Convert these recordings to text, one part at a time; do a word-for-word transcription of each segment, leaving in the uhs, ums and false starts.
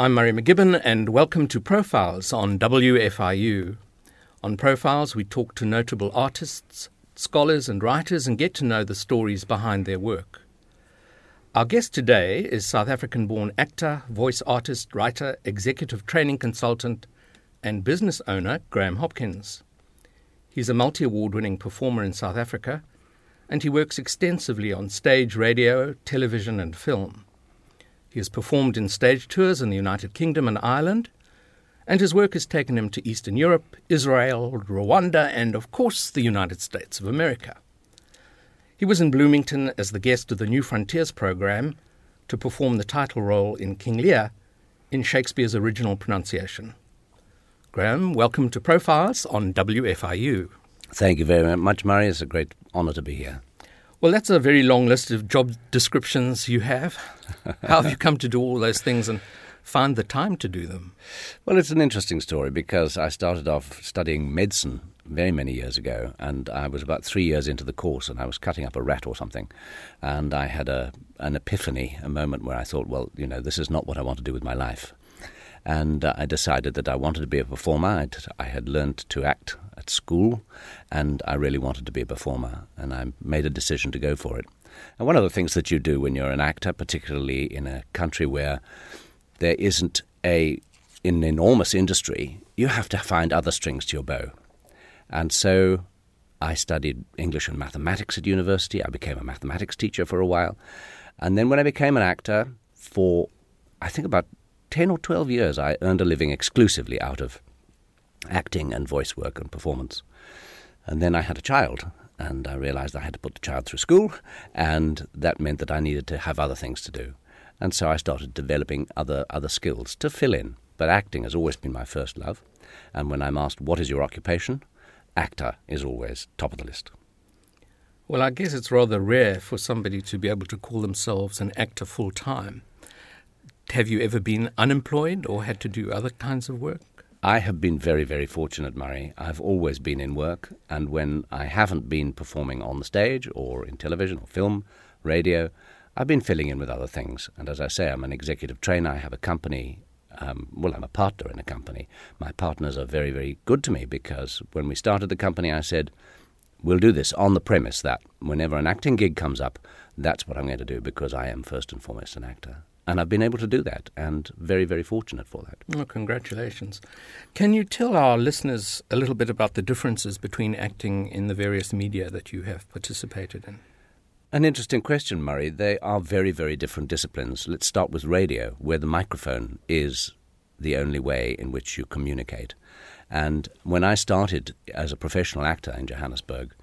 I'm Murray McGibbon and welcome to Profiles on W F I U. On Profiles, we talk to notable artists, scholars and writers and get to know the stories behind their work. Our guest today is South African-born actor, voice artist, writer, executive training consultant and business owner Graham Hopkins. He's a multi-award-winning performer in South Africa and he works extensively on stage, radio, television and film. He has performed in stage tours in the United Kingdom and Ireland, and his work has taken him to Eastern Europe, Israel, Rwanda, and of course the United States of America. He was in Bloomington as the guest of the New Frontiers program to perform the title role in King Lear in Shakespeare's original pronunciation. Graham, welcome to Profiles on W F I U. Thank you very much, Murray. It's a great honour to be here. Well, that's a very long list of job descriptions you have. How have you come to do all those things and find the time to do them? Well, it's an interesting story because I started off studying medicine very many years ago, and I was about three years into the course and I was cutting up a rat or something, and I had a an epiphany, a moment where I thought, well, you know, this is not what I want to do with my life. And uh, I decided that I wanted to be a performer. I'd, I had learned to act at school, and I really wanted to be a performer, and I made a decision to go for it. And one of the things that you do when you're an actor, particularly in a country where there isn't a, an enormous industry, you have to find other strings to your bow. And so I studied English and mathematics at university. I became a mathematics teacher for a while. And then when I became an actor, for I think about ten or twelve years, I earned a living exclusively out of acting and voice work and performance. And then I had a child, and I realized I had to put the child through school, and that meant that I needed to have other things to do. And so I started developing other other skills to fill in. But acting has always been my first love. And when I'm asked, what is your occupation? Actor is always top of the list. Well, I guess it's rather rare for somebody to be able to call themselves an actor full-time. Have you ever been unemployed or had to do other kinds of work? I have been very, very fortunate, Murray. I've always been in work, and when I haven't been performing on the stage or in television or film, radio, I've been filling in with other things. And as I say, I'm an executive trainer. I have a company. Um, well, I'm a partner in a company. My partners are very, very good to me because when we started the company, I said, we'll do this on the premise that whenever an acting gig comes up, that's what I'm going to do because I am first and foremost an actor. And I've been able to do that, and very, very fortunate for that. Well, congratulations. Can you tell our listeners a little bit about the differences between acting in the various media that you have participated in? An interesting question, Murray. They are very, very different disciplines. Let's start with radio, where the microphone is the only way in which you communicate. And when I started as a professional actor in Johannesburg,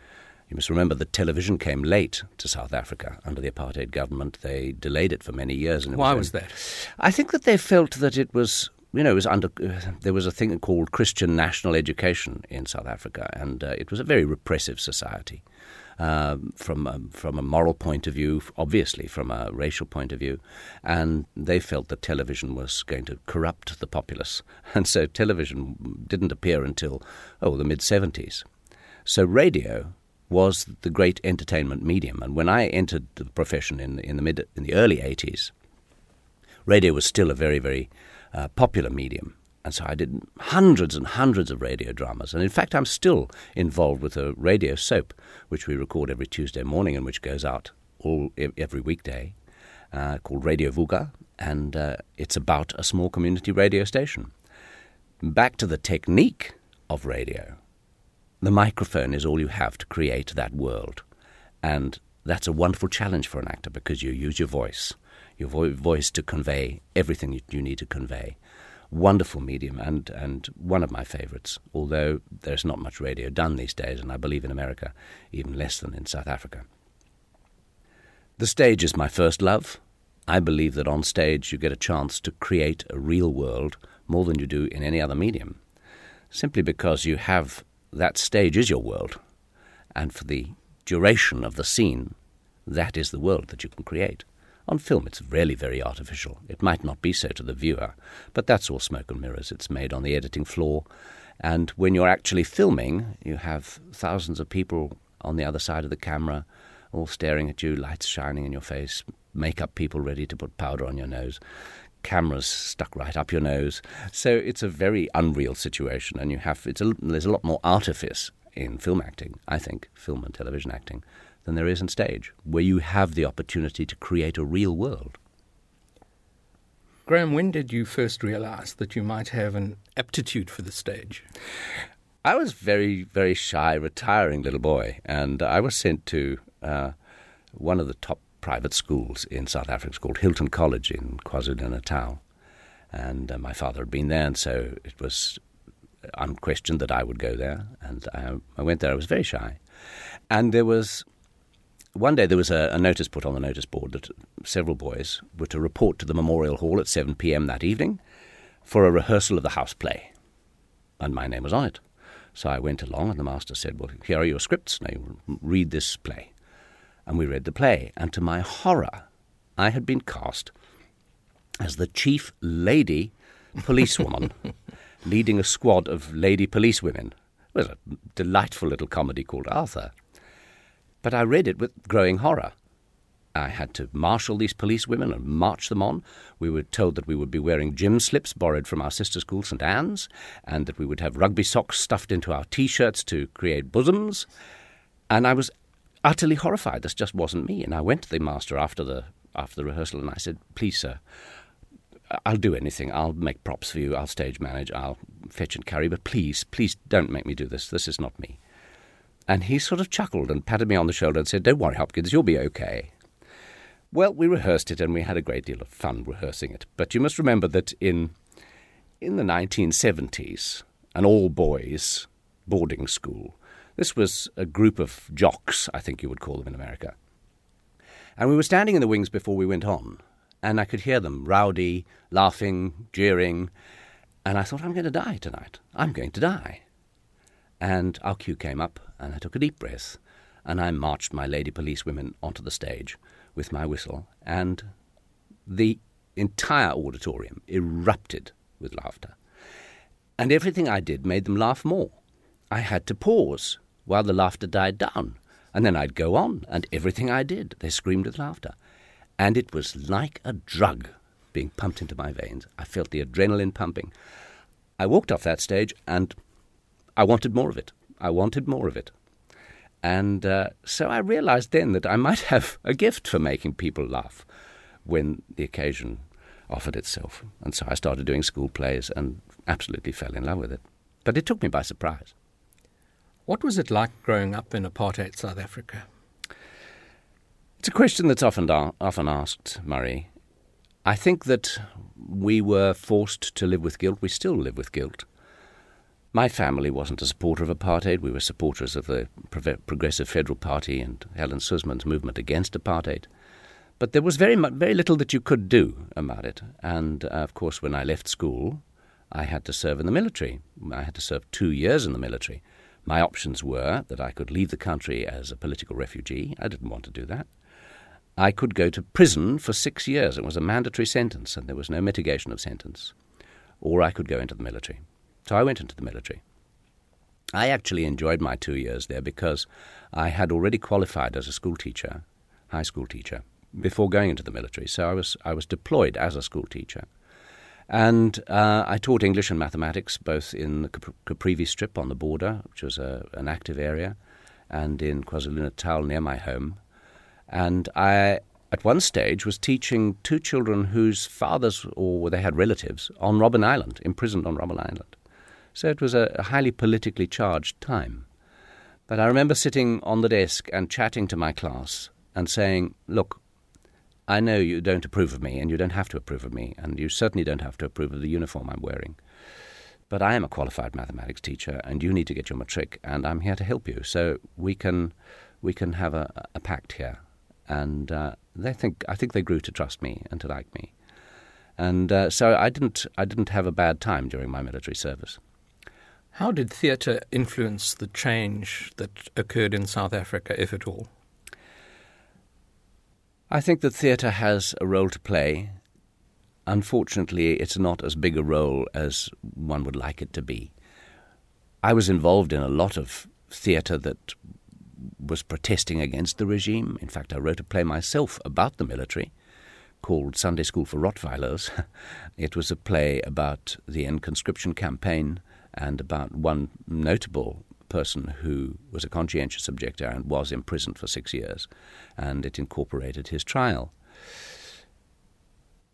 you must remember that television came late to South Africa under the apartheid government. They delayed it for many years. And it Why was, was that? I think that they felt that it was, you know, it was under. Uh, there was a thing called Christian National Education in South Africa, and uh, it was a very repressive society uh, from um, from a moral point of view, obviously from a racial point of view, and they felt that television was going to corrupt the populace, and so television didn't appear until oh the mid seventies. So radio was the great entertainment medium. And when I entered the profession in in the mid in the early eighties, radio was still a very, very uh, popular medium. And so I did hundreds and hundreds of radio dramas. And in fact, I'm still involved with a radio soap, which we record every Tuesday morning and which goes out all every weekday, uh, called Radio Vuga. And uh, it's about a small community radio station. Back to the technique of radio. The microphone is all you have to create that world. And that's a wonderful challenge for an actor because you use your voice, your vo- voice to convey everything you, you need to convey. Wonderful medium and, and one of my favourites, although there's not much radio done these days, and I believe in America, even less than in South Africa. The stage is my first love. I believe that on stage you get a chance to create a real world more than you do in any other medium, simply because you have... that stage is your world, and for the duration of the scene, that is the world that you can create. On film, it's really very artificial. It might not be so to the viewer, but that's all smoke and mirrors. It's made on the editing floor, and when you're actually filming, you have thousands of people on the other side of the camera, all staring at you, lights shining in your face, makeup people ready to put powder on your nose, cameras stuck right up your nose. So it's a very unreal situation, and you have it's a, there's a lot more artifice in film acting, I think, film and television acting, than there is in stage, where you have the opportunity to create a real world. Graham, when did you first realise that you might have an aptitude for the stage? I was very, very shy, retiring little boy, and I was sent to uh, one of the top private schools in South Africa. It's called Hilton College in KwaZulu-Natal, and uh, my father had been there, and so it was unquestioned that I would go there, and I, I went there. I was very shy, and there was... One day there was a, a notice put on the notice board that several boys were to report to the Memorial Hall at seven p.m. that evening for a rehearsal of the house play. And my name was on it. So I went along, and the master said, well, here are your scripts. Now you read this play. And we read the play. And to my horror, I had been cast as the chief lady policewoman leading a squad of lady policewomen. It was a delightful little comedy called Arthur. But I read it with growing horror. I had to marshal these police women and march them on. We were told that we would be wearing gym slips borrowed from our sister school, Saint Anne's, and that we would have rugby socks stuffed into our T-shirts to create bosoms. And I was utterly horrified. This just wasn't me. And I went to the master after the after the rehearsal, and I said, please, sir, I'll do anything. I'll make props for you. I'll stage manage. I'll fetch and carry. But please, please don't make me do this. This is not me. And he sort of chuckled and patted me on the shoulder and said, don't worry, Hopkins, you'll be okay. Well, we rehearsed it, and we had a great deal of fun rehearsing it. But you must remember that in in the nineteen seventies, an all-boys boarding school, this was a group of jocks, I think you would call them in America. And we were standing in the wings before we went on, and I could hear them, rowdy, laughing, jeering. And I thought, I'm going to die tonight. I'm going to die. And our cue came up, and I took a deep breath, and I marched my lady police women onto the stage with my whistle, and the entire auditorium erupted with laughter. And everything I did made them laugh more. I had to pause while the laughter died down, and then I'd go on, and everything I did, they screamed with laughter. And it was like a drug being pumped into my veins. I felt the adrenaline pumping. I walked off that stage, and I wanted more of it. I wanted more of it. And uh, so I realized then that I might have a gift for making people laugh when the occasion offered itself. And so I started doing school plays and absolutely fell in love with it. But it took me by surprise. What was it like growing up in apartheid South Africa? It's a question that's often often asked, Murray. I think that we were forced to live with guilt. We still live with guilt. My family wasn't a supporter of apartheid. We were supporters of the Progressive Federal Party and Helen Suzman's movement against apartheid. But there was very much, very little that you could do about it. And, uh, of course, when I left school, I had to serve in the military. I had to serve two years in the military. My options were that I could leave the country as a political refugee. I didn't want to do that. I could go to prison for six years. It was a mandatory sentence, and there was no mitigation of sentence. Or I could go into the military. So I went into the military. I actually enjoyed my two years there because I had already qualified as a school teacher, high school teacher, before going into the military. So I was I was deployed as a school teacher. And uh, I taught English and mathematics both in the Caprivi Strip on the border, which was a, an active area, and in KwaZulu-Natal near my home. And I, at one stage, was teaching two children whose fathers or they had relatives on Robben Island, imprisoned on Robben Island. So it was a highly politically charged time. But I remember sitting on the desk and chatting to my class and saying, look, I know you don't approve of me, and you don't have to approve of me, and you certainly don't have to approve of the uniform I'm wearing. But I am a qualified mathematics teacher, and you need to get your matric, and I'm here to help you. So we can we can have a, a pact here. And uh, they think I think they grew to trust me and to like me. And uh, so I didn't I didn't have a bad time during my military service. How did theatre influence the change that occurred in South Africa, if at all? I think that theatre has a role to play. Unfortunately, it's not as big a role as one would like it to be. I was involved in a lot of theatre that was protesting against the regime. In fact, I wrote a play myself about the military called Sunday School for Rottweilers. It was a play about the conscription campaign and about one notable person who was a conscientious objector and was imprisoned for six years, and it incorporated his trial.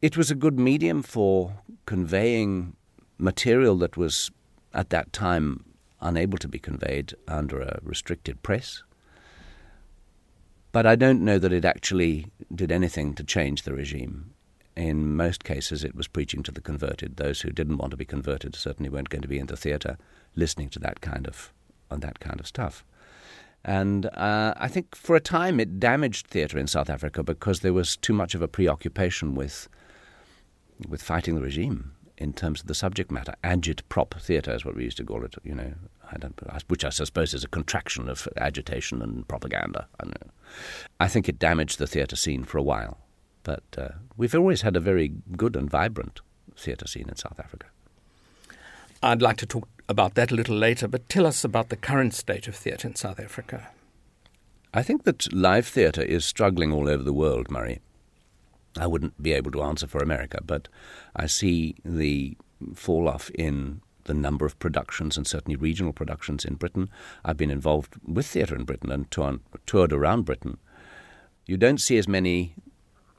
It was a good medium for conveying material that was at that time unable to be conveyed under a restricted press. But I don't know that it actually did anything to change the regime. In most cases, it was preaching to the converted. Those who didn't want to be converted certainly weren't going to be in the theatre listening to that kind of on that kind of stuff. And uh, I think for a time it damaged theatre in South Africa because there was too much of a preoccupation with with fighting the regime in terms of the subject matter. Agit-prop theatre is what we used to call it, you know, I don't, which I suppose is a contraction of agitation and propaganda. I don't know. I think it damaged the theatre scene for a while. But uh, we've always had a very good and vibrant theatre scene in South Africa. I'd like to talk about that a little later, but tell us about the current state of theatre in South Africa. I think that live theatre is struggling all over the world, Murray. I wouldn't be able to answer for America, but I see the fall-off in the number of productions and certainly regional productions in Britain. I've been involved with theatre in Britain and tour- toured around Britain. You don't see as many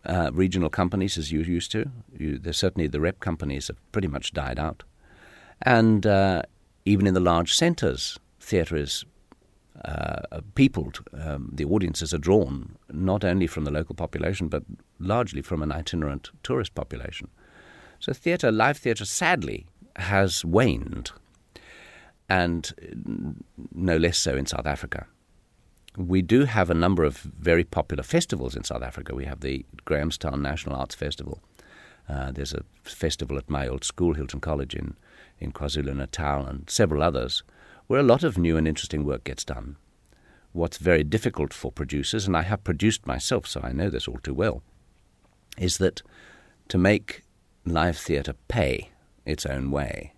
uh, regional companies as you used to. You, certainly the rep companies have pretty much died out. And uh, even in the large centres, theatre is uh, peopled. Um, the audiences are drawn not only from the local population, but largely from an itinerant tourist population. So theatre, live theatre, sadly, has waned, and no less so in South Africa. We do have a number of very popular festivals in South Africa. We have the Grahamstown National Arts Festival. Uh, there's a festival at my old school, Hilton College, in in KwaZulu-Natal, and several others, where a lot of new and interesting work gets done. What's very difficult for producers, and I have produced myself, so I know this all too well, is that to make live theatre pay its own way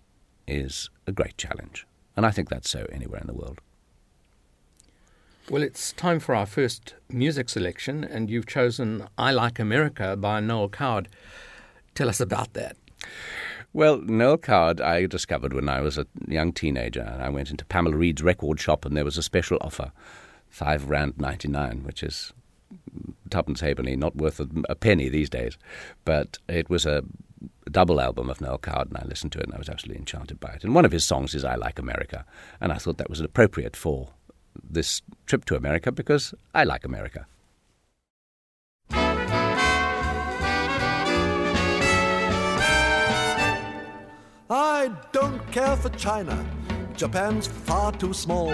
is a great challenge. And I think that's so anywhere in the world. Well, it's time for our first music selection, and you've chosen I Like America by Noel Coward. Tell us about that. Well, Noel Coward I discovered when I was a young teenager, and I went into Pamela Reed's record shop and there was a special offer, five rand ninety-nine, which is tuppence halfpenny, not worth a penny these days. But it was a double album of Noel Coward, and I listened to it and I was absolutely enchanted by it. And one of his songs is I Like America, and I thought that was appropriate for this trip to America because I like America. I don't care for China, Japan's far too small.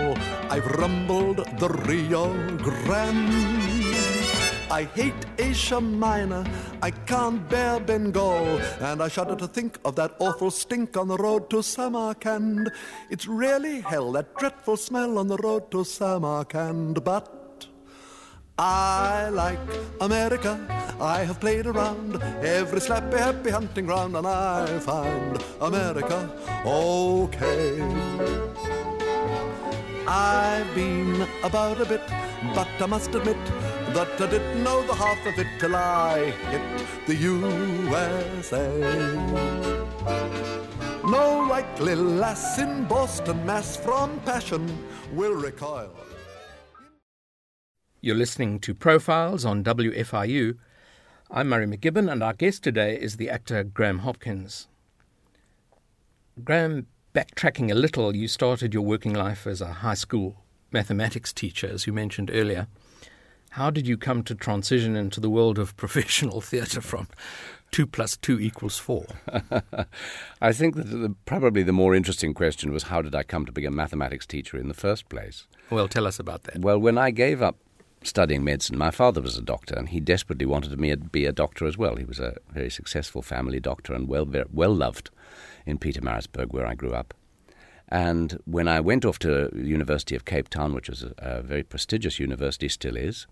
I've rumbled the Rio Grande. I hate Asia Minor, I can't bear Bengal, and I shudder to think of that awful stink on the road to Samarkand. It's really hell, that dreadful smell on the road to Samarkand, but I like America. I have played around every slappy, happy hunting ground, and I found America okay. I've been about a bit, but I must admit that I didn't know the half of it till I hit the U S A. No likely lass in Boston, Mass, from passion will recoil. You're listening to Profiles on W F I U. I'm Murray McGibbon, and our guest today is the actor Graham Hopkins. Graham, backtracking a little, you started your working life as a high school mathematics teacher, as you mentioned earlier. How did you come to transition into the world of professional theatre from two plus two equals four? I think that the, probably the more interesting question was, how did I come to be a mathematics teacher in the first place? Well, tell us about that. Well, when I gave up studying medicine. My father was a doctor, and he desperately wanted me to be a doctor as well. He was a very successful family doctor and well well loved in Pietermaritzburg, where I grew up. And when I went off to University of Cape Town, which was a, a very prestigious university, still is,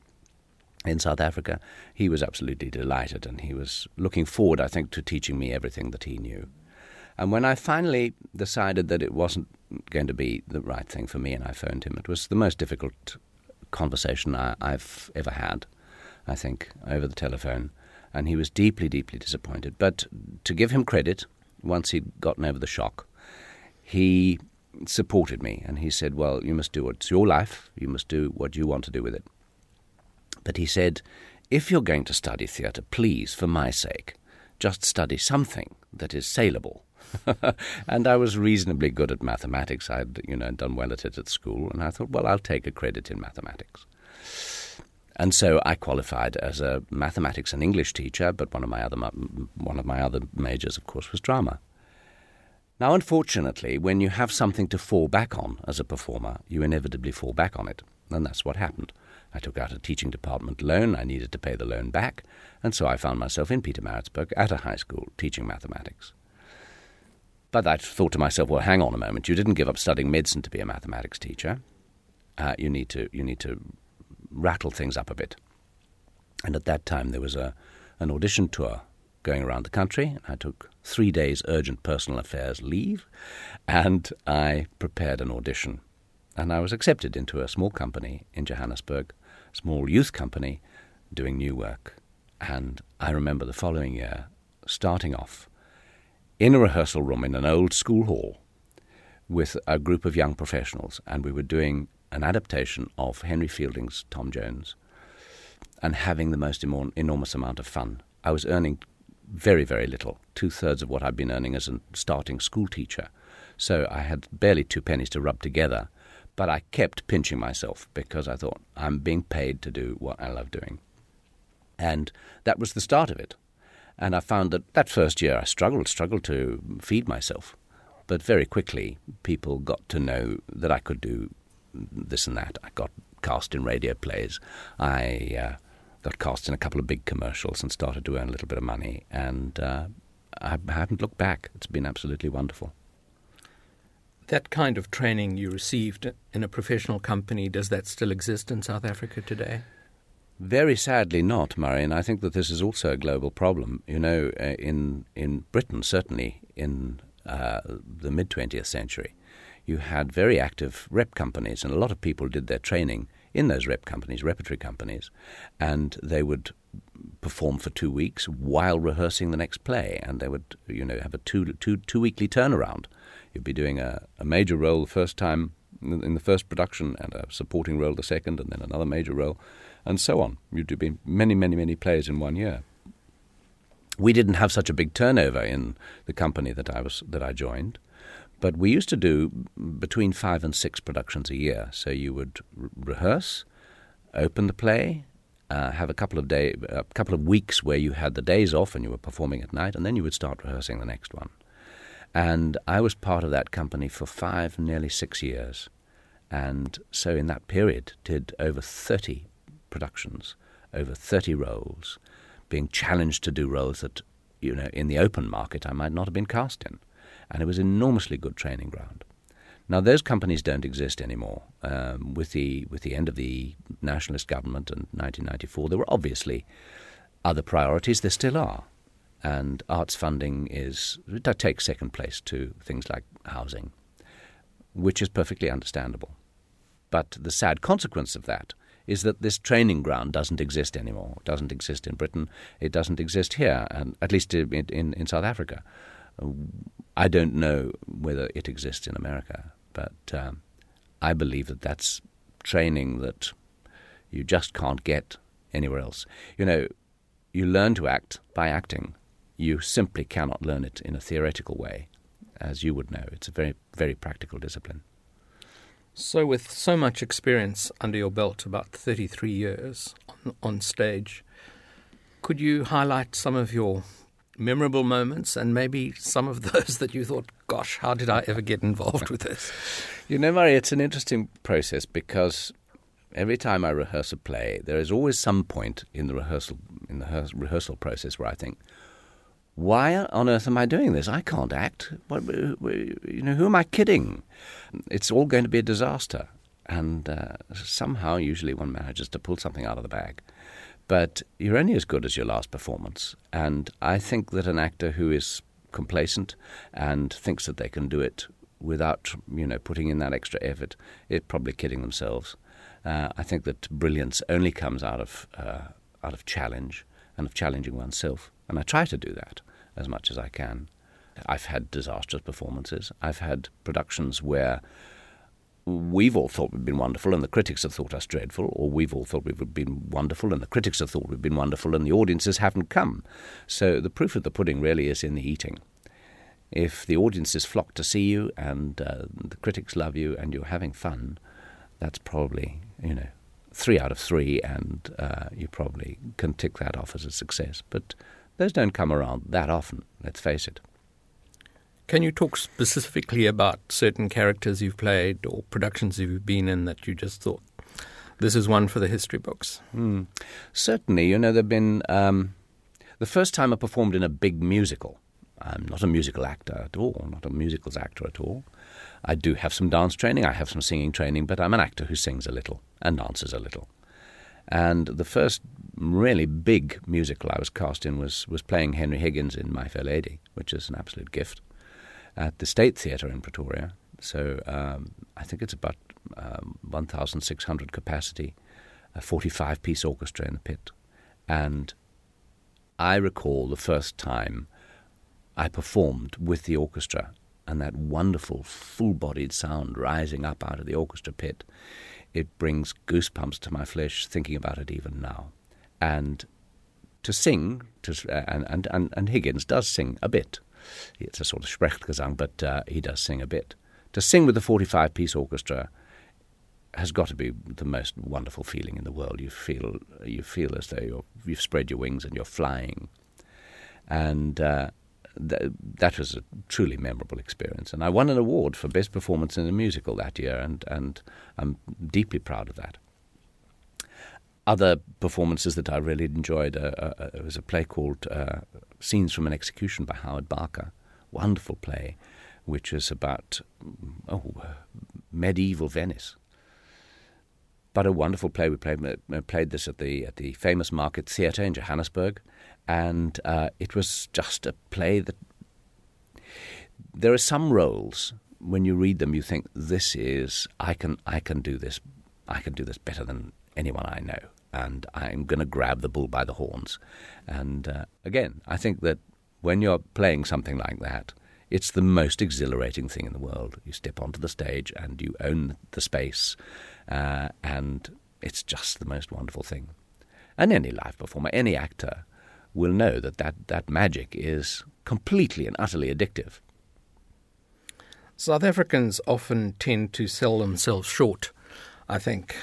in South Africa, he was absolutely delighted, and he was looking forward, I think, to teaching me everything that he knew. And when I finally decided that it wasn't going to be the right thing for me, and I phoned him, it was the most difficult conversation I, I've ever had, I think, over the telephone. and he was deeply, deeply disappointed. But to give him credit, once he'd gotten over the shock, he supported me, and he said, well, you must do it. It's your life. You must do what you want to do with it. But he said, if you're going to study theatre, please, for my sake, just study something that is saleable. And I was reasonably good at mathematics. I'd, you know, done well at it at school, and I thought, well, I'll take a credit in mathematics. And so I qualified as a mathematics and English teacher, but one of my other one of my other majors, of course, was drama. Now, unfortunately, when you have something to fall back on as a performer, you inevitably fall back on it, and that's what happened. I took out a teaching department loan. I needed to pay the loan back, and so I found myself in Pietermaritzburg at a high school teaching mathematics. But I thought to myself, well, hang on a moment. You didn't give up studying medicine to be a mathematics teacher. Uh, you need to you need to rattle things up a bit. And at that time there was a an audition tour going around the country. I took three days urgent personal affairs leave, and I prepared an audition. And I was accepted into a small company in Johannesburg, small youth company, doing new work. And I remember the following year starting off in a rehearsal room in an old school hall with a group of young professionals, and we were doing an adaptation of Henry Fielding's Tom Jones and having the most em- enormous amount of fun. I was earning very, very little, two-thirds of what I'd been earning as a starting school teacher. So I had barely two pennies to rub together, but I kept pinching myself because I thought, I'm being paid to do what I love doing. And that was the start of it. And I found that that first year I struggled, struggled to feed myself. But very quickly, people got to know that I could do this and that. I got cast in radio plays. I uh, got cast in a couple of big commercials and started to earn a little bit of money. And uh, I haven't looked back. It's been absolutely wonderful. That kind of training you received in a professional company, does that still exist in South Africa today? Very sadly not, Murray, and I think that this is also a global problem. You know, in in Britain, certainly in uh, the mid-twentieth century, you had very active rep companies, and a lot of people did their training in those rep companies, repertory companies, and they would perform for two weeks while rehearsing the next play, and they would, you know, have a two, two, two weekly turnaround. You'd be doing a, a major role the first time in the first production, and a supporting role the second, and then another major role, and so on. You'd do many, many, many plays in one year. We didn't have such a big turnover in the company that I was that I joined. But we used to do between five and six productions a year. So you would re- rehearse, open the play, uh, have a couple of day, a couple of weeks where you had the days off and you were performing at night, and then you would start rehearsing the next one. And I was part of that company for five, nearly six years. And so in that period did over thirty productions, over thirty roles, being challenged to do roles that, you know, in the open market I might not have been cast in. And it was enormously good training ground. Now, those companies don't exist anymore. Um, with the with the end of the nationalist government in nineteen ninety-four, there were obviously other priorities. There still are. And arts funding is takes second place to things like housing, which is perfectly understandable. But the sad consequence of that is that this training ground doesn't exist anymore. It doesn't exist in Britain. It doesn't exist here, and at least in, in, in South Africa. I don't know whether it exists in America, but um, I believe that that's training that you just can't get anywhere else. You know, you learn to act by acting. You simply cannot learn it in a theoretical way, as you would know. It's a very, very practical discipline. So with so much experience under your belt, about thirty-three years on, on stage, could you highlight some of your memorable moments, and maybe some of those that you thought, gosh, how did I ever get involved with this? You know, Murray, it's an interesting process because every time I rehearse a play, there is always some point in the rehearsal in the rehearsal process where I think, why on earth am I doing this? I can't act. What, you know, who am I kidding? It's all going to be a disaster. And uh, somehow, usually one manages to pull something out of the bag. But you're only as good as your last performance. And I think that an actor who is complacent and thinks that they can do it without, you know, putting in that extra effort is probably kidding themselves. Uh, I think that brilliance only comes out of uh, out of challenge and of challenging oneself. And I try to do that as much as I can. I've had disastrous performances. I've had productions where we've all thought we've been wonderful and the critics have thought us dreadful, or we've all thought we've been wonderful and the critics have thought we've been wonderful and the audiences haven't come. So the proof of the pudding really is in the eating. If the audiences flock to see you and uh, the critics love you and you're having fun, that's probably, you know, three out of three, and uh, you probably can tick that off as a success. But those don't come around that often, let's face it. Can you talk specifically about certain characters you've played or productions you've been in that you just thought, this is one for the history books? Mm. Certainly. You know, there have been... Um, the first time I performed in a big musical. I'm not a musical actor at all, not a musicals actor at all. I do have some dance training, I have some singing training, but I'm an actor who sings a little and dances a little. And the first really big musical I was cast in was, was playing Henry Higgins in My Fair Lady, which is an absolute gift, at the State Theatre in Pretoria. So um, I think it's about um, one thousand six hundred capacity, a forty-five-piece orchestra in the pit. And I recall the first time I performed with the orchestra and that wonderful full-bodied sound rising up out of the orchestra pit. It brings goosebumps to my flesh thinking about it even now. And to sing, to, and, and, and, and Higgins does sing a bit. It's a sort of Sprechgesang, but uh, he does sing a bit. To sing with the forty-five-piece orchestra has got to be the most wonderful feeling in the world. You feel you feel as though you're, you've spread your wings and you're flying. And uh, th- that was a truly memorable experience. And I won an award for Best Performance in a Musical that year, and, and I'm deeply proud of that. Other performances that I really enjoyed, uh, uh, it was a play called uh, Scenes from an Execution by Howard Barker. Wonderful play, which is about oh, medieval Venice. But a wonderful play. We played, uh, played this at the at the famous Market Theatre in Johannesburg, and uh, it was just a play that... There are some roles, when you read them, you think, this is, I can I can do this, I can do this better than anyone I know. And I'm going to grab the bull by the horns. And uh, again, I think that when you're playing something like that, it's the most exhilarating thing in the world. You step onto the stage and you own the space, uh, and it's just the most wonderful thing. And any live performer, any actor will know that that, that magic is completely and utterly addictive. South Africans often tend to sell themselves short, I think.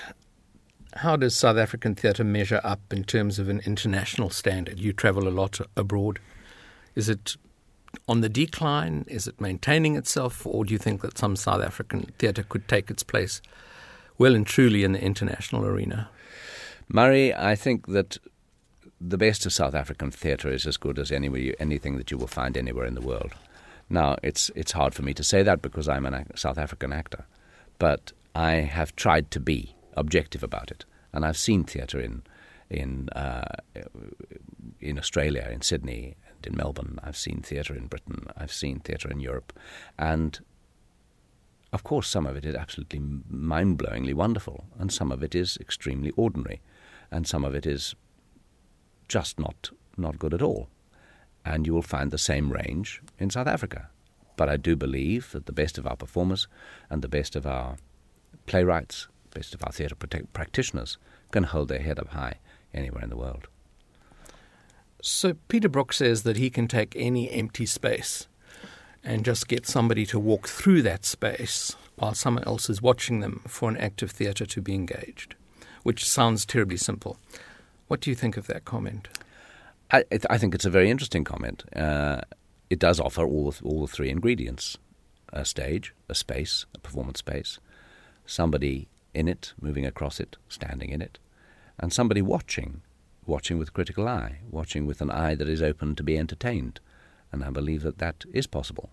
How does South African theatre measure up in terms of an international standard? You travel a lot abroad. Is it on the decline? Is it maintaining itself? Or do you think that some South African theatre could take its place well and truly in the international arena? Murray, I think that the best of South African theatre is as good as anywhere, anything that you will find anywhere in the world. Now, it's, it's hard for me to say that because I'm a South African actor, but I have tried to be objective about it, and I've seen theatre in in uh, in Australia, in Sydney, and in Melbourne. I've seen theatre in Britain. I've seen theatre in Europe, and of course, some of it is absolutely mind-blowingly wonderful, and some of it is extremely ordinary, and some of it is just not not good at all. And you will find the same range in South Africa. But I do believe that the best of our performers and the best of our playwrights, best of our theatre practitioners, can hold their head up high anywhere in the world. So Peter Brook says that he can take any empty space and just get somebody to walk through that space while someone else is watching them for an act of theatre to be engaged, which sounds terribly simple. What do you think of that comment? I, I think it's a very interesting comment. Uh, it does offer all, all the three ingredients: a stage, a space, a performance space, somebody in it, moving across it, standing in it, and somebody watching, watching with a critical eye, watching with an eye that is open to be entertained. And I believe that that is possible.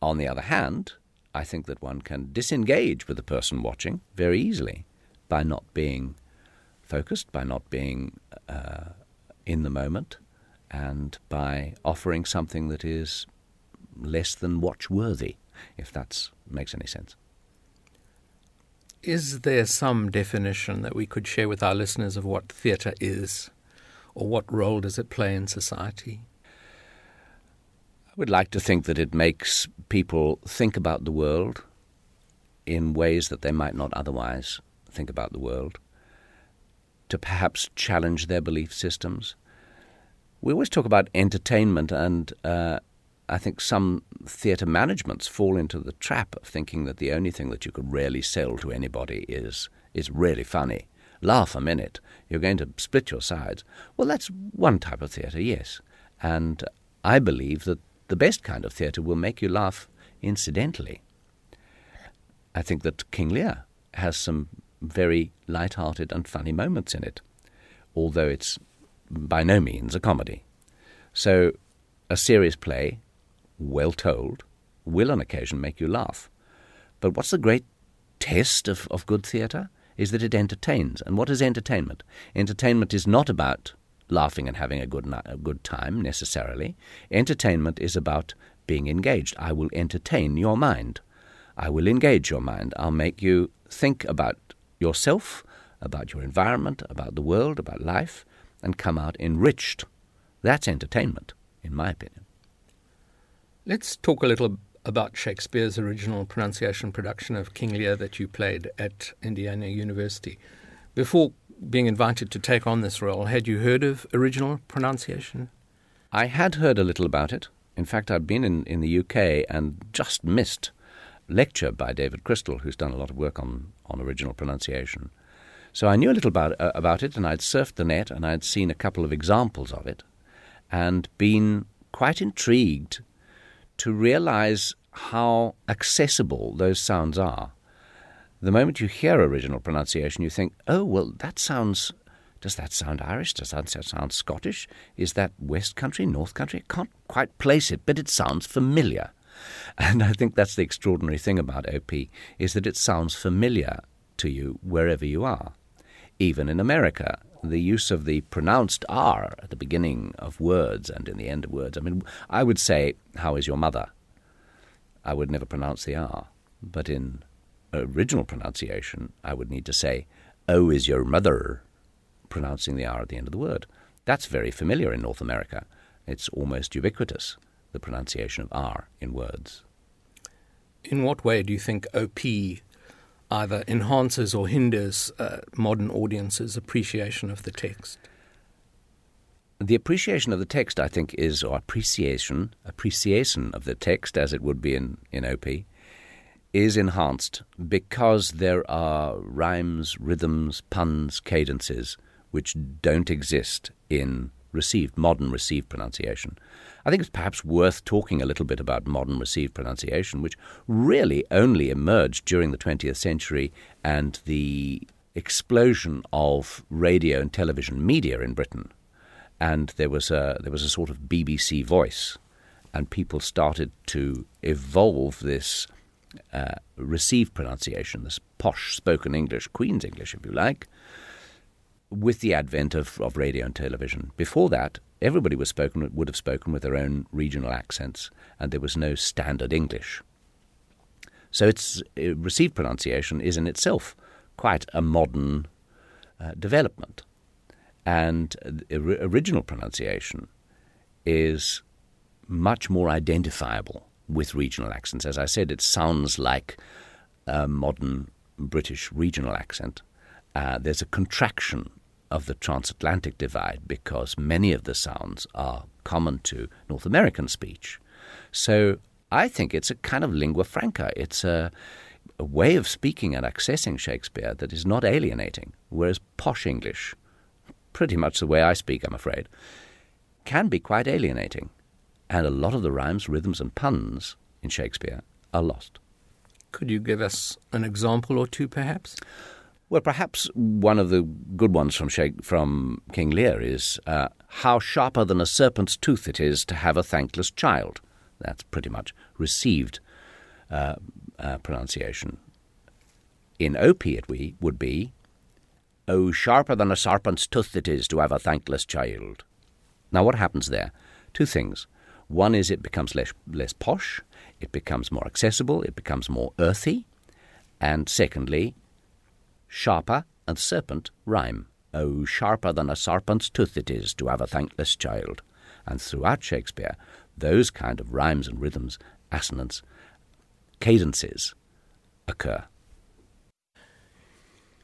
On the other hand, I think that one can disengage with the person watching very easily by not being focused, by not being uh, in the moment, and by offering something that is less than watch-worthy, if that makes any sense. Is there some definition that we could share with our listeners of what theatre is, or what role does it play in society? I would like to think that it makes people think about the world in ways that they might not otherwise think about the world, to perhaps challenge their belief systems. We always talk about entertainment, and uh, I think some theatre managements fall into the trap of thinking that the only thing that you could really sell to anybody is is really funny. Laugh a minute. You're going to split your sides. Well, that's one type of theatre, yes. And I believe that the best kind of theatre will make you laugh incidentally. I think that King Lear has some very light-hearted and funny moments in it, although it's by no means a comedy. So a serious play, well told, will on occasion make you laugh. But what's the great test of, of good theatre? Is that it entertains. And what is entertainment? Entertainment is not about laughing and having a good ni- a good time, necessarily. Entertainment is about being engaged. I will entertain your mind. I will engage your mind. I'll make you think about yourself, about your environment, about the world, about life, and come out enriched. That's entertainment, in my opinion. Let's talk a little about Shakespeare's original pronunciation production of King Lear that you played at Indiana University. Before being invited to take on this role, had you heard of original pronunciation? I had heard a little about it. In fact, I'd been in, in the U K and just missed a lecture by David Crystal, who's done a lot of work on, on original pronunciation. So I knew a little about, uh, about it, and I'd surfed the net, and I'd seen a couple of examples of it, and been quite intrigued to realize how accessible those sounds are. The moment you hear original pronunciation, you think, oh, well, that sounds... Does that sound Irish? Does that sound Scottish? Is that West Country, North Country? I can't quite place it, but it sounds familiar. And I think that's the extraordinary thing about O P, is that it sounds familiar to you wherever you are. Even in America, the use of the pronounced R at the beginning of words and in the end of words. I mean, I would say, how is your mother? I would never pronounce the R. But in original pronunciation, I would need to say, oh, is your mother, pronouncing the R at the end of the word. That's very familiar in North America. It's almost ubiquitous, the pronunciation of R in words. In what way do you think O P either enhances or hinders uh, modern audiences' appreciation of the text? The appreciation of the text, I think, is, or appreciation, appreciation of the text, as it would be in, in O P, is enhanced because there are rhymes, rhythms, puns, cadences, which don't exist in received, modern received pronunciation. I think it's perhaps worth talking a little bit about modern received pronunciation, which really only emerged during the twentieth century and the explosion of radio and television media in Britain. And there was a, there was a sort of B B C voice, and people started to evolve this uh, received pronunciation, this posh spoken English, Queen's English, if you like, with the advent of, of radio and television. Before that, everybody was spoken would have spoken with their own regional accents, and there was no standard English. So its received pronunciation is in itself quite a modern uh, development. And the original pronunciation is much more identifiable with regional accents. As I said, it sounds like a modern British regional accent. Uh, there's a contraction of the transatlantic divide because many of the sounds are common to North American speech. So I think it's a kind of lingua franca. It's a, a way of speaking and accessing Shakespeare that is not alienating, whereas posh English, pretty much the way I speak, I'm afraid, can be quite alienating. And a lot of the rhymes, rhythms and puns in Shakespeare are lost. Could you give us an example or two, perhaps? Well, perhaps one of the good ones from Shake, from King Lear is uh, how sharper than a serpent's tooth it is to have a thankless child. That's pretty much received uh, uh, pronunciation. In O P it we, would be, oh, sharper than a serpent's tooth it is to have a thankless child. Now, what happens there? Two things. One is it becomes less, less posh, it becomes more accessible, it becomes more earthy, and secondly, sharper and serpent rhyme. Oh, sharper than a serpent's tooth it is to have a thankless child. And throughout Shakespeare, those kind of rhymes and rhythms, assonance, cadences occur.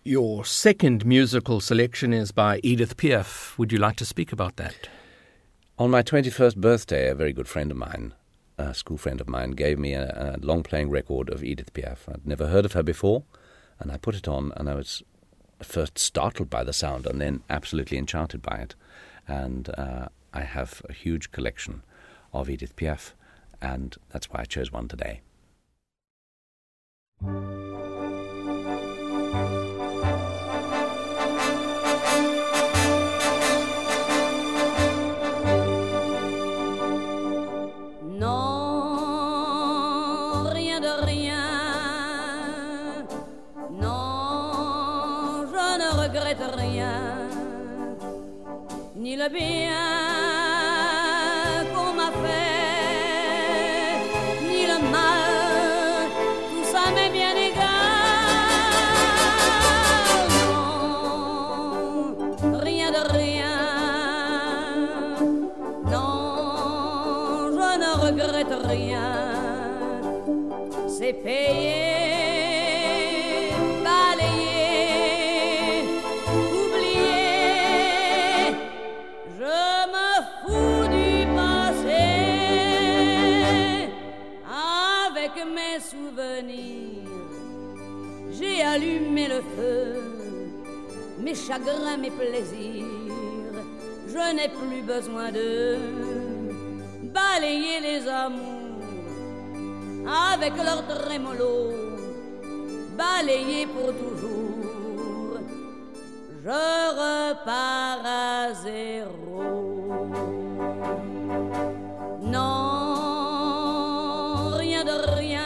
Your second musical selection is by Edith Piaf. Would you like to speak about that? On my twenty-first birthday, a very good friend of mine, a school friend of mine, gave me a, a long-playing record of Edith Piaf. I'd never heard of her before, and I put it on, and I was at first startled by the sound and then absolutely enchanted by it. And uh, I have a huge collection of Edith Piaf, and that's why I chose one today. Ni le bien qu'on m'a fait, ni le mal, tout ça m'est bien égal. Non, rien de rien, non, je ne regrette rien. C'est payé. J'ai allumé le feu, mes chagrins, mes plaisirs, je n'ai plus besoin d'eux. Balayer les amours avec leur trémolo, balayer pour toujours, je repars à zéro. Non, rien de rien.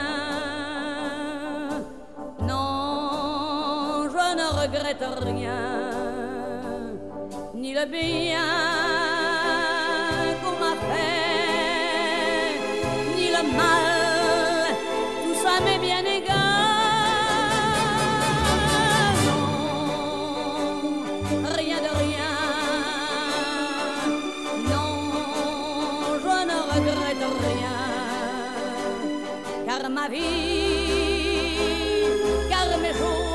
Je ne regrette rien, ni le bien qu'on m'a fait, ni le mal, tout ça m'est bien égal. Non, rien de rien, non, je ne regrette rien, car ma vie, car mes jours,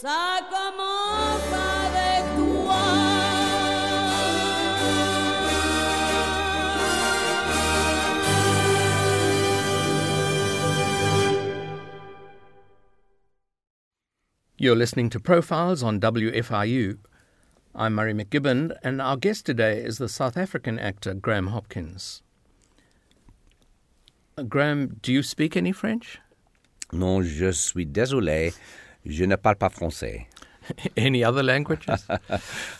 ça commence avec toi. You're listening to Profiles on W F I U. I'm Murray McGibbon, and our guest today is the South African actor Graham Hopkins. Uh, Graham, do you speak any French? Non, je suis désolé. Je ne parle pas français. Any other languages?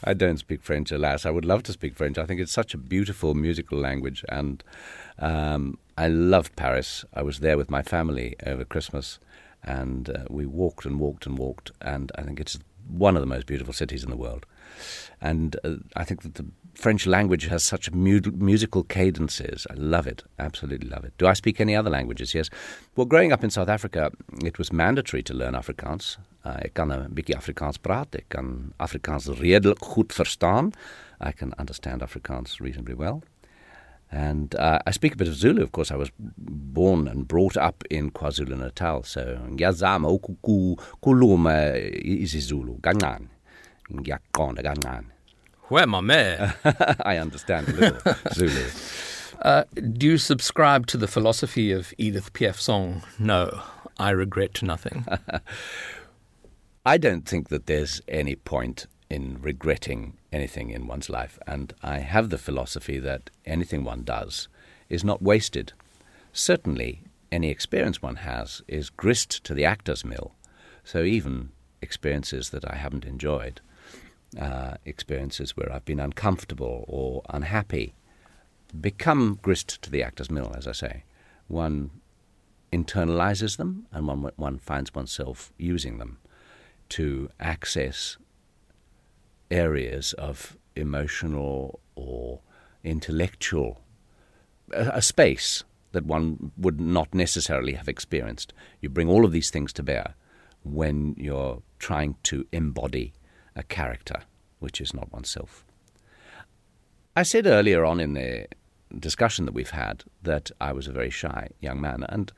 I don't speak French, alas. I would love to speak French. I think it's such a beautiful musical language. And um, I loved Paris. I was there with my family over Christmas. And uh, we walked and walked and walked. And I think it's one of the most beautiful cities in the world. And uh, I think that the French language has such mu- musical cadences. I love it. Absolutely love it. Do I speak any other languages? Yes. Well, growing up in South Africa, it was mandatory to learn Afrikaans. Uh, ek kan 'n bietjie Afrikaans praat. Ek kan Afrikaans redelik goed verstaan. I can understand Afrikaans reasonably well. And uh, I speak a bit of Zulu. Of course, I was born and brought up in KwaZulu-Natal. So, ngiyazama ukukhuluma isiZulu kancane. Ngiyaqonda kancane. Where my man? I understand a little Zulu. Uh, do you subscribe to the philosophy of Edith Piaf's song, No, I Regret Nothing? I don't think that there's any point in regretting anything in one's life. And I have the philosophy that anything one does is not wasted. Certainly, any experience one has is grist to the actor's mill. So even experiences that I haven't enjoyed, Uh, experiences where I've been uncomfortable or unhappy become grist to the actor's mill, as I say. One internalizes them, and one one finds oneself using them to access areas of emotional or intellectual, a, a space that one would not necessarily have experienced. You bring all of these things to bear when you're trying to embody a character which is not oneself. I said earlier on in the discussion that we've had that I was a very shy young man, and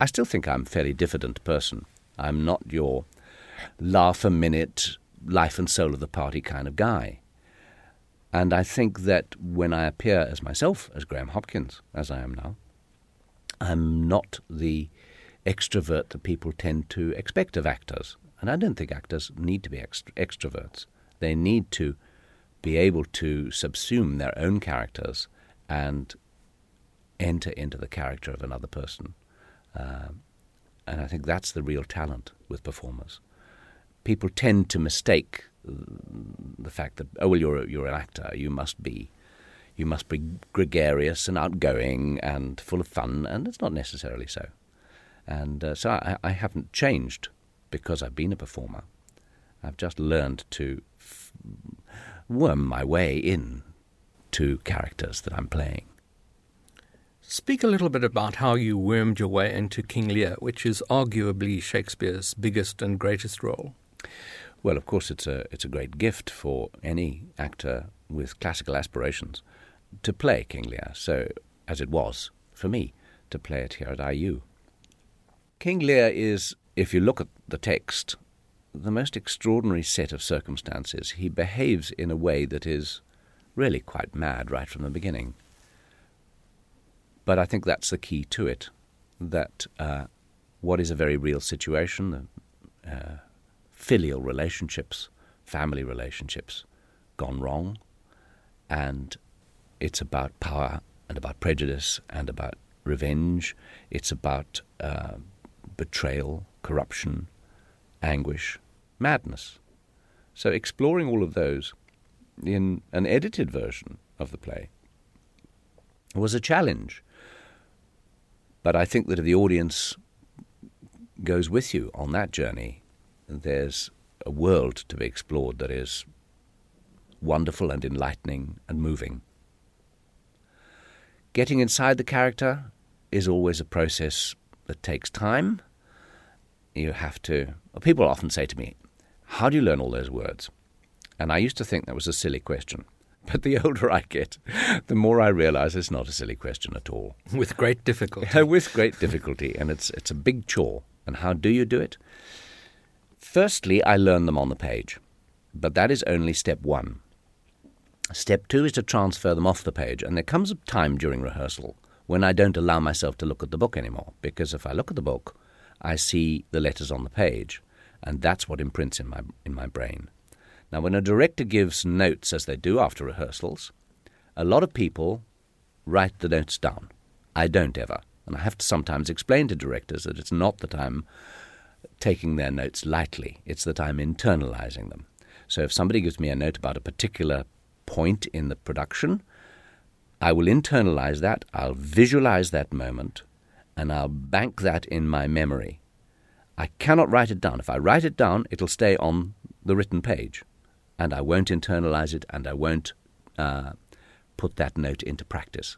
I still think I'm a fairly diffident person. I'm not your laugh-a-minute, life and soul of the party kind of guy. And I think that when I appear as myself, as Graham Hopkins, as I am now, I'm not the extrovert that people tend to expect of actors. And I don't think actors need to be extro- extroverts. They need to be able to subsume their own characters and enter into the character of another person. Um, and I think that's the real talent with performers. People tend to mistake the fact that, oh, well, you're, you're an actor, you must be you must be gregarious and outgoing and full of fun, and it's not necessarily so. And uh, so I, I haven't changed because I've been a performer. I've just learned to f- worm my way in to characters that I'm playing. Speak a little bit about how you wormed your way into King Lear, which is arguably Shakespeare's biggest and greatest role. Well, of course, it's a it's a great gift for any actor with classical aspirations to play King Lear, so as it was for me to play it here at I U. King Lear is, if you look at the text, the most extraordinary set of circumstances. He behaves in a way that is really quite mad right from the beginning. But I think that's the key to it, that uh, what is a very real situation, uh, filial relationships, family relationships, gone wrong, and it's about power and about prejudice and about revenge. It's about uh, betrayal, corruption, anguish, madness. So exploring all of those in an edited version of the play was a challenge. But I think that if the audience goes with you on that journey, there's a world to be explored that is wonderful and enlightening and moving. Getting inside the character is always a process that takes time. You have to... People often say to me, how do you learn all those words? And I used to think that was a silly question. But the older I get, the more I realise it's not a silly question at all. With great difficulty. With great difficulty, and it's it's a big chore. And how do you do it? Firstly, I learn them on the page, but that is only step one. Step two is to transfer them off the page, and there comes a time during rehearsal when I don't allow myself to look at the book anymore, because if I look at the book, I see the letters on the page, and that's what imprints in my in my brain. Now, when a director gives notes, as they do after rehearsals, a lot of people write the notes down. I don't ever. And I have to sometimes explain to directors that it's not that I'm taking their notes lightly. It's that I'm internalizing them. So if somebody gives me a note about a particular point in the production, I will internalize that, I'll visualize that moment, and I'll bank that in my memory. I cannot write it down. If I write it down, it'll stay on the written page. And I won't internalize it, and I won't uh, put that note into practice.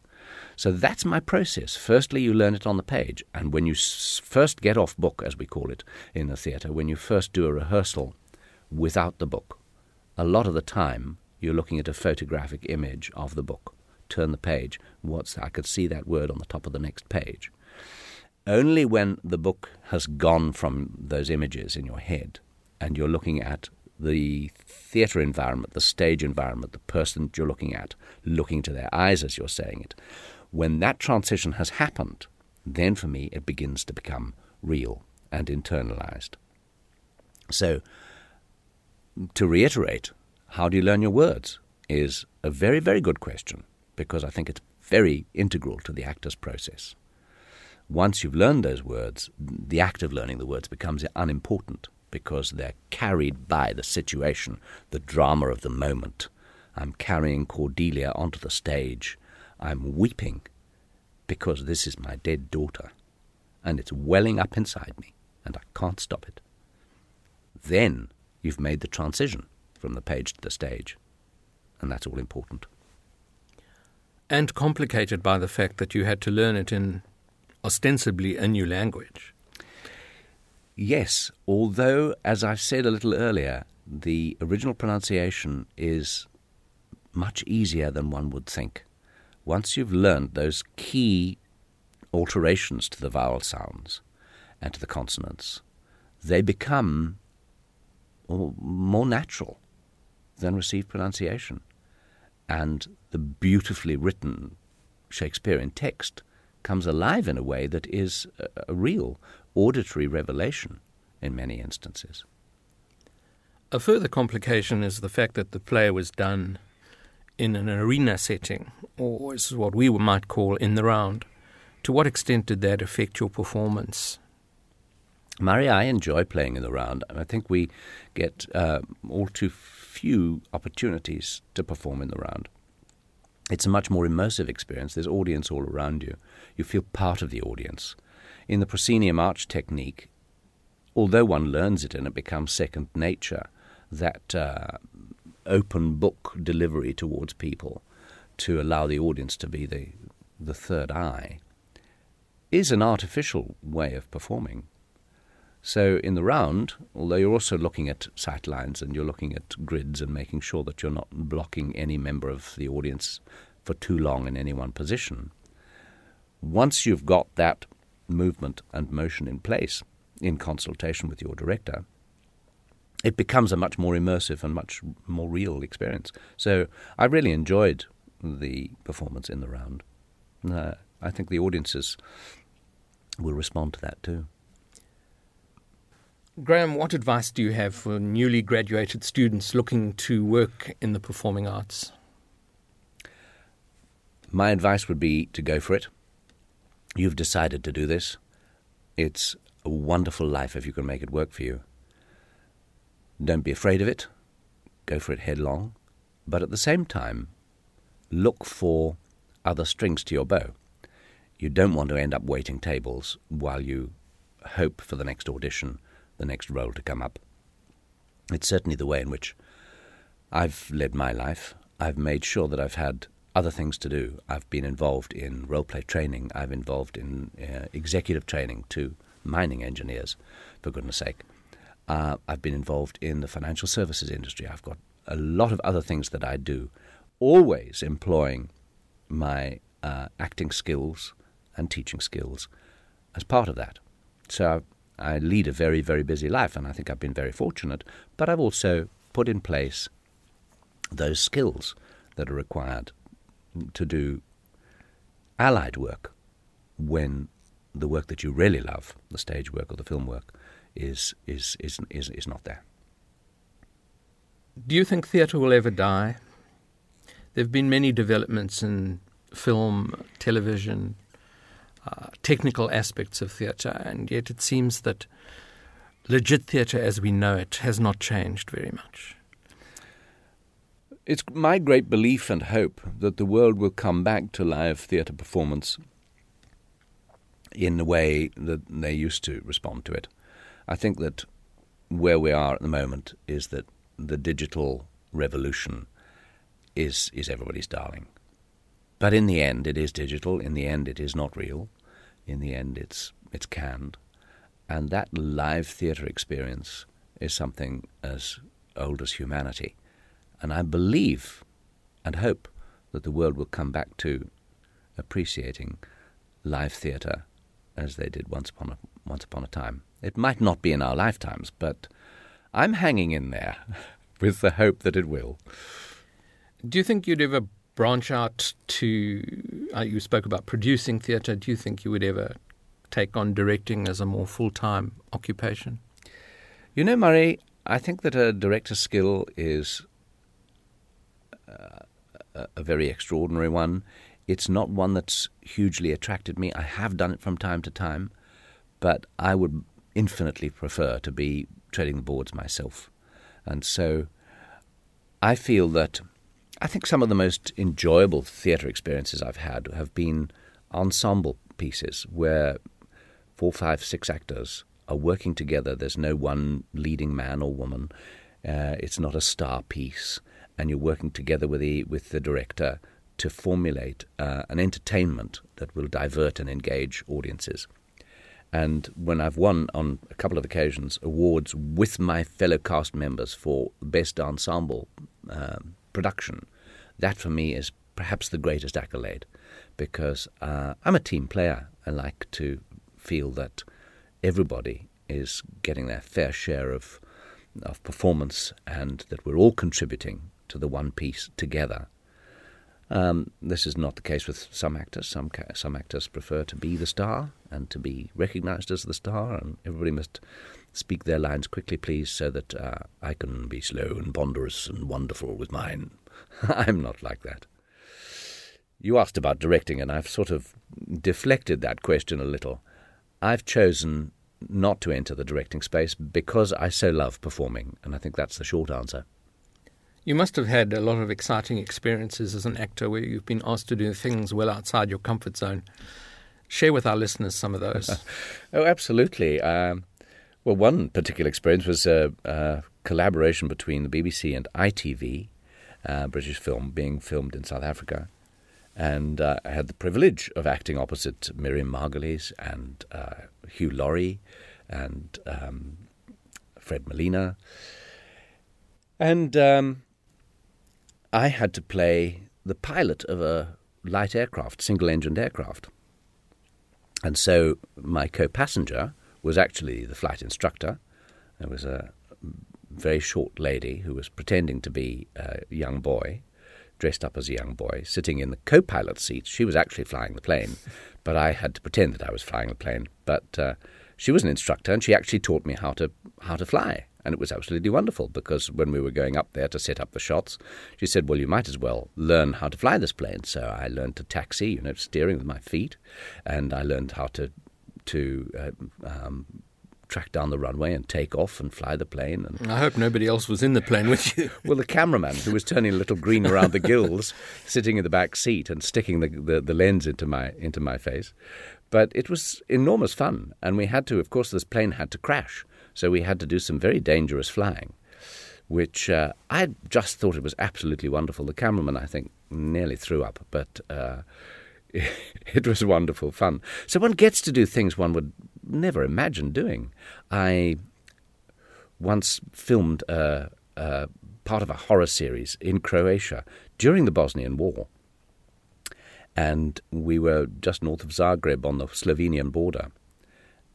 So that's my process. Firstly, you learn it on the page, and when you s- first get off book, as we call it in the theatre, when you first do a rehearsal without the book, a lot of the time you're looking at a photographic image of the book. Turn the page. What's that? I could see that word on the top of the next page. Only when the book has gone from those images in your head and you're looking at the theatre environment, the stage environment, the person you're looking at, looking to their eyes as you're saying it. When that transition has happened, then for me it begins to become real and internalised. So, to reiterate, how do you learn your words is a very, very good question, because I think it's very integral to the actor's process. Once you've learned those words, the act of learning the words becomes unimportant, because they're carried by the situation, the drama of the moment. I'm carrying Cordelia onto the stage. I'm weeping because this is my dead daughter, and it's welling up inside me, and I can't stop it. Then you've made the transition from the page to the stage, and that's all important. and complicated by the fact that you had to learn it in ostensibly a new language. Yes, although, as I said a little earlier, the original pronunciation is much easier than one would think. Once you've learned those key alterations to the vowel sounds and to the consonants, they become more natural than received pronunciation. And the beautifully written Shakespearean text comes alive in a way that is a real auditory revelation in many instances. A further complication is the fact that the play was done in an arena setting, or is what we might call in the round. To what extent did that affect your performance? Murray, I enjoy playing in the round. I think we get uh, all too few opportunities to perform in the round. It's a much more immersive experience. There's audience all around you. You feel part of the audience. In the proscenium arch technique, although one learns it and it becomes second nature, that uh, open book delivery towards people to allow the audience to be the, the third eye is an artificial way of performing. So in the round, although you're also looking at sight lines and you're looking at grids and making sure that you're not blocking any member of the audience for too long in any one position, once you've got that movement and motion in place in consultation with your director, it becomes a much more immersive and much more real experience. So I really enjoyed the performance in the round. Uh, I think the audiences will respond to that too. Graham, what advice do you have for newly graduated students looking to work in the performing arts? My advice would be to go for it. You've decided to do this. It's a wonderful life if you can make it work for you. Don't be afraid of it. Go for it headlong. But at the same time, look for other strings to your bow. You don't want to end up waiting tables while you hope for the next audition, the next role to come up. It's certainly the way in which I've led my life. I've made sure that I've had other things to do. I've been involved in role-play training. I've involved in uh, executive training to mining engineers, for goodness sake. Uh, I've been involved in the financial services industry. I've got a lot of other things that I do, always employing my uh, acting skills and teaching skills as part of that. So I've I lead a very, very busy life, and I think I've been very fortunate, but I've also put in place those skills that are required to do allied work when the work that you really love, the stage work or the film work, is is is is, is not there. Do you think theatre will ever die? There have been many developments in film, television, Uh, technical aspects of theatre, and yet it seems that legit theatre as we know it has not changed very much. It's my great belief and hope that the world will come back to live theatre performance in the way that they used to respond to it. I think that where we are at the moment is that the digital revolution is is everybody's darling. But in the end, it is digital. In the end, it is not real. In the end, it's it's canned. And that live theatre experience is something as old as humanity. And I believe and hope that the world will come back to appreciating live theatre as they did once upon a, once upon a time. It might not be in our lifetimes, but I'm hanging in there with the hope that it will. Do you think you'd ever branch out to, uh, you spoke about producing theatre, do you think you would ever take on directing as a more full-time occupation? You know, Murray, I think that a director's skill is uh, a very extraordinary one. It's not one that's hugely attracted me. I have done it from time to time, but I would infinitely prefer to be treading the boards myself. And so I feel that I think some of the most enjoyable theatre experiences I've had have been ensemble pieces where four, five, six actors are working together. There's no one leading man or woman. Uh, it's not a star piece. And you're working together with the, with the director to formulate uh, an entertainment that will divert and engage audiences. And when I've won, on a couple of occasions, awards with my fellow cast members for Best Ensemble uh, Production, that for me is perhaps the greatest accolade, because uh, I'm a team player. I like to feel that everybody is getting their fair share of of performance and that we're all contributing to the one piece together. Um, this is not the case with some actors. Some some actors prefer to be the star and to be recognised as the star, and everybody must speak their lines quickly, please, so that uh, I can be slow and ponderous and wonderful with mine. I'm not like that. You asked about directing, and I've sort of deflected that question a little. I've chosen not to enter the directing space because I so love performing, and I think that's the short answer. You must have had a lot of exciting experiences as an actor where you've been asked to do things well outside your comfort zone. Share with our listeners some of those. Oh, absolutely. Um, well, one particular experience was a, a collaboration between the B B C and I T V, uh, British film being filmed in South Africa. And uh, I had the privilege of acting opposite Miriam Margolyes and uh, Hugh Laurie and um, Fred Molina. And... Um, I had to play the pilot of a light aircraft, single-engined aircraft. And so my co-passenger was actually the flight instructor. There was a very short lady who was pretending to be a young boy, dressed up as a young boy, sitting in the co-pilot seat. She was actually flying the plane, but I had to pretend that I was flying the plane. But uh, she was an instructor, and she actually taught me how to how to fly. And it was absolutely wonderful, because when we were going up there to set up the shots, she said, well, you might as well learn how to fly this plane. So I learned to taxi, you know, steering with my feet. And I learned how to to uh, um, track down the runway and take off and fly the plane. And I hope nobody else was in the plane with you. Well, the cameraman, who was turning a little green around the gills, sitting in the back seat and sticking the, the, the lens into my into my face. But it was enormous fun. And we had to, of course, this plane had to crash. So we had to do some very dangerous flying, which uh, I just thought it was absolutely wonderful. The cameraman, I think, nearly threw up, but uh, it, it was wonderful fun. So one gets to do things one would never imagine doing. I once filmed a, a part of a horror series in Croatia during the Bosnian War, and we were just north of Zagreb on the Slovenian border.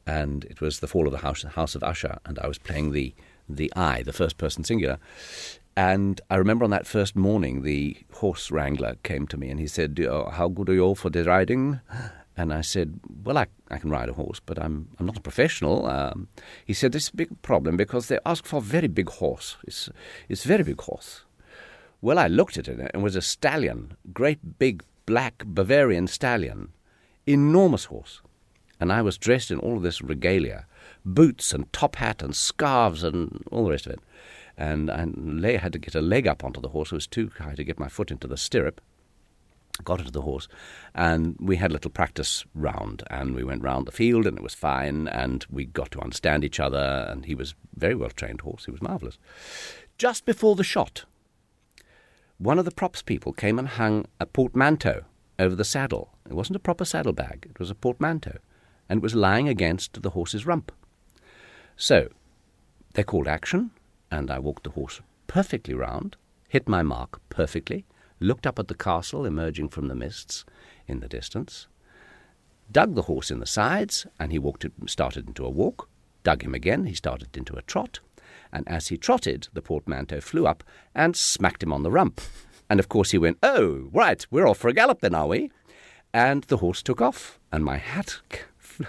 And it was the fall of the House, House of Usher, and I was playing the the I, the first-person singular. And I remember on that first morning, the horse wrangler came to me and he said, oh, how good are you all for the riding? And I said, well, I, I can ride a horse, but I'm I'm not a professional. Um, he said, this is a big problem because they ask for a very big horse. It's it's very big horse. Well, I looked at it, and it was a stallion, great big black Bavarian stallion, enormous horse. And I was dressed in all of this regalia, boots and top hat and scarves and all the rest of it. And I had to get a leg up onto the horse. It was too high to get my foot into the stirrup. Got into the horse, and we had a little practice round, and we went round the field, and it was fine, and we got to understand each other, and he was a very well-trained horse. He was marvellous. Just before the shot, one of the props people came and hung a portmanteau over the saddle. It wasn't a proper saddlebag. It was a portmanteau. And it was lying against the horse's rump. So they called action, and I walked the horse perfectly round, hit my mark perfectly, looked up at the castle emerging from the mists in the distance, dug the horse in the sides, and he walked it, started into a walk, dug him again, he started into a trot, and as he trotted, the portmanteau flew up and smacked him on the rump. And of course he went, oh, right, we're off for a gallop then, are we? And the horse took off, and my hat...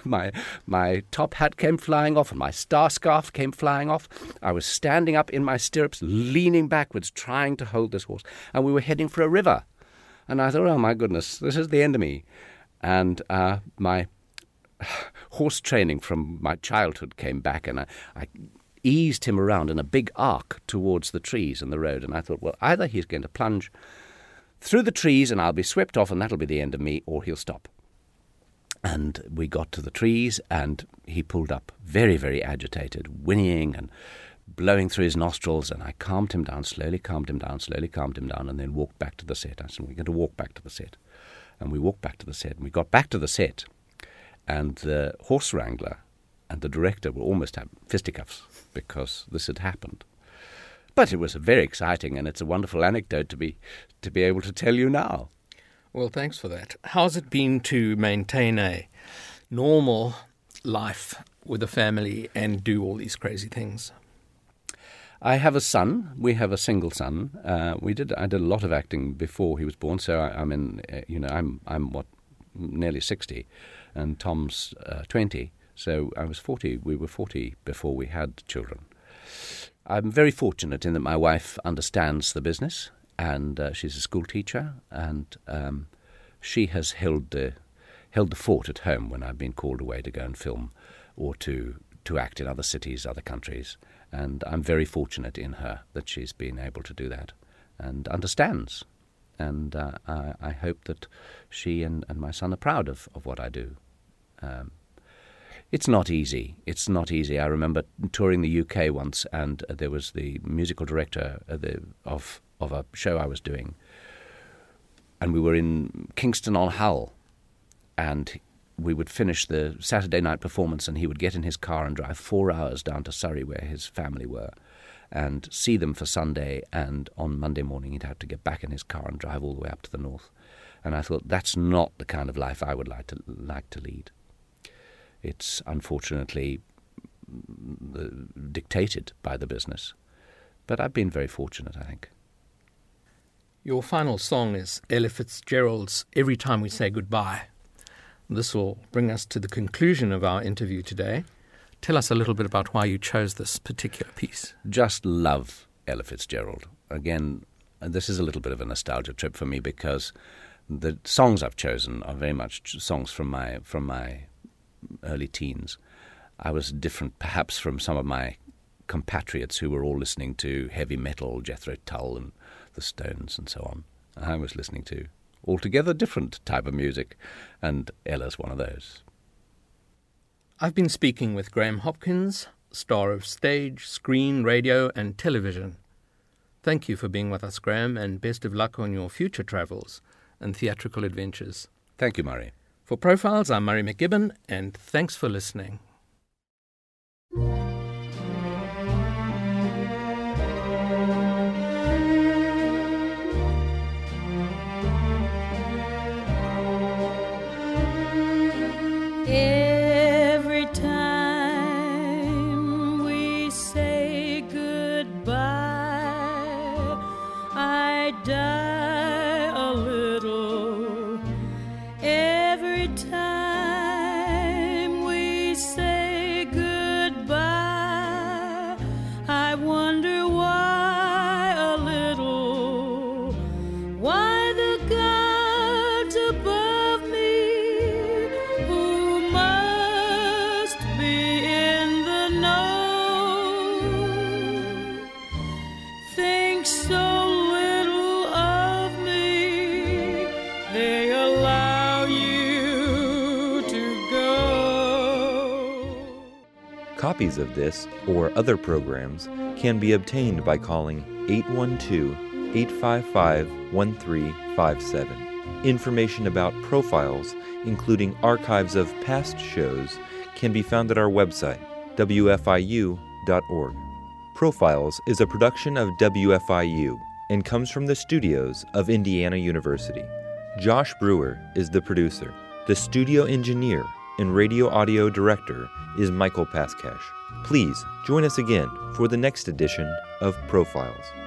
My my top hat came flying off, and my star scarf came flying off. I was standing up in my stirrups, leaning backwards, trying to hold this horse. And we were heading for a river. And I thought, oh, my goodness, this is the end of me. And uh, my horse training from my childhood came back, and I, I eased him around in a big arc towards the trees and the road. And I thought, well, either he's going to plunge through the trees and I'll be swept off, and that'll be the end of me, or he'll stop. And we got to the trees, and he pulled up very, very agitated, whinnying and blowing through his nostrils, and I calmed him down, slowly calmed him down, slowly calmed him down, and then walked back to the set. I said, we're going to walk back to the set. And we walked back to the set, and we got back to the set, and the horse wrangler and the director were almost having fisticuffs because this had happened. But it was very exciting, and it's a wonderful anecdote to be to be able to tell you now. Well, thanks for that. How's it been to maintain a normal life with a family and do all these crazy things? I have a son. We have a single son. Uh, we did. I did a lot of acting before he was born. So I, I'm in. Uh, you know, I'm I'm what, nearly sixty, and Tom's uh, twenty. So I was forty. We were forty before we had children. I'm very fortunate in that my wife understands the business, and uh, she's a school teacher, and um, she has held the held the fort at home when I've been called away to go and film or to, to act in other cities, other countries. And I'm very fortunate in her that she's been able to do that and understands. And uh, I, I hope that she and, and my son are proud of, of what I do. Um, It's not easy. It's not easy. I remember touring the U K once, and uh, there was the musical director uh, the, of of a show I was doing, and we were in Kingston on Hull, and we would finish the Saturday night performance, and he would get in his car and drive four hours down to Surrey, where his family were, and see them for Sunday, and on Monday morning he'd have to get back in his car and drive all the way up to the north. And I thought, that's not the kind of life I would like to like to lead. It's unfortunately dictated by the business. But I've been very fortunate, I think. Your final song is Ella Fitzgerald's Every Time We Say Goodbye. This will bring us to the conclusion of our interview today. Tell us a little bit about why you chose this particular piece. Just love Ella Fitzgerald. Again, this is a little bit of a nostalgia trip for me because the songs I've chosen are very much songs from my from my... early teens. I was different perhaps from some of my compatriots who were all listening to heavy metal, Jethro Tull and the Stones and so on. I was listening to altogether different type of music, and Ella's one of those. I've been speaking with Graham Hopkins, star of stage, screen, radio and television. Thank you for being with us, Graham, and best of luck on your future travels and theatrical adventures. Thank you, Murray. For Profiles, I'm Murray McGibbon, and thanks for listening. Every time we say goodbye, I die. Copies of this or other programs can be obtained by calling eight one two, eight five five, one three five seven. Information about Profiles, including archives of past shows, can be found at our website, W F I U dot org. Profiles is a production of W F I U and comes from the studios of Indiana University. Josh Brewer is the producer. The studio engineer and radio audio director is Michael Paskash. Please join us again for the next edition of Profiles.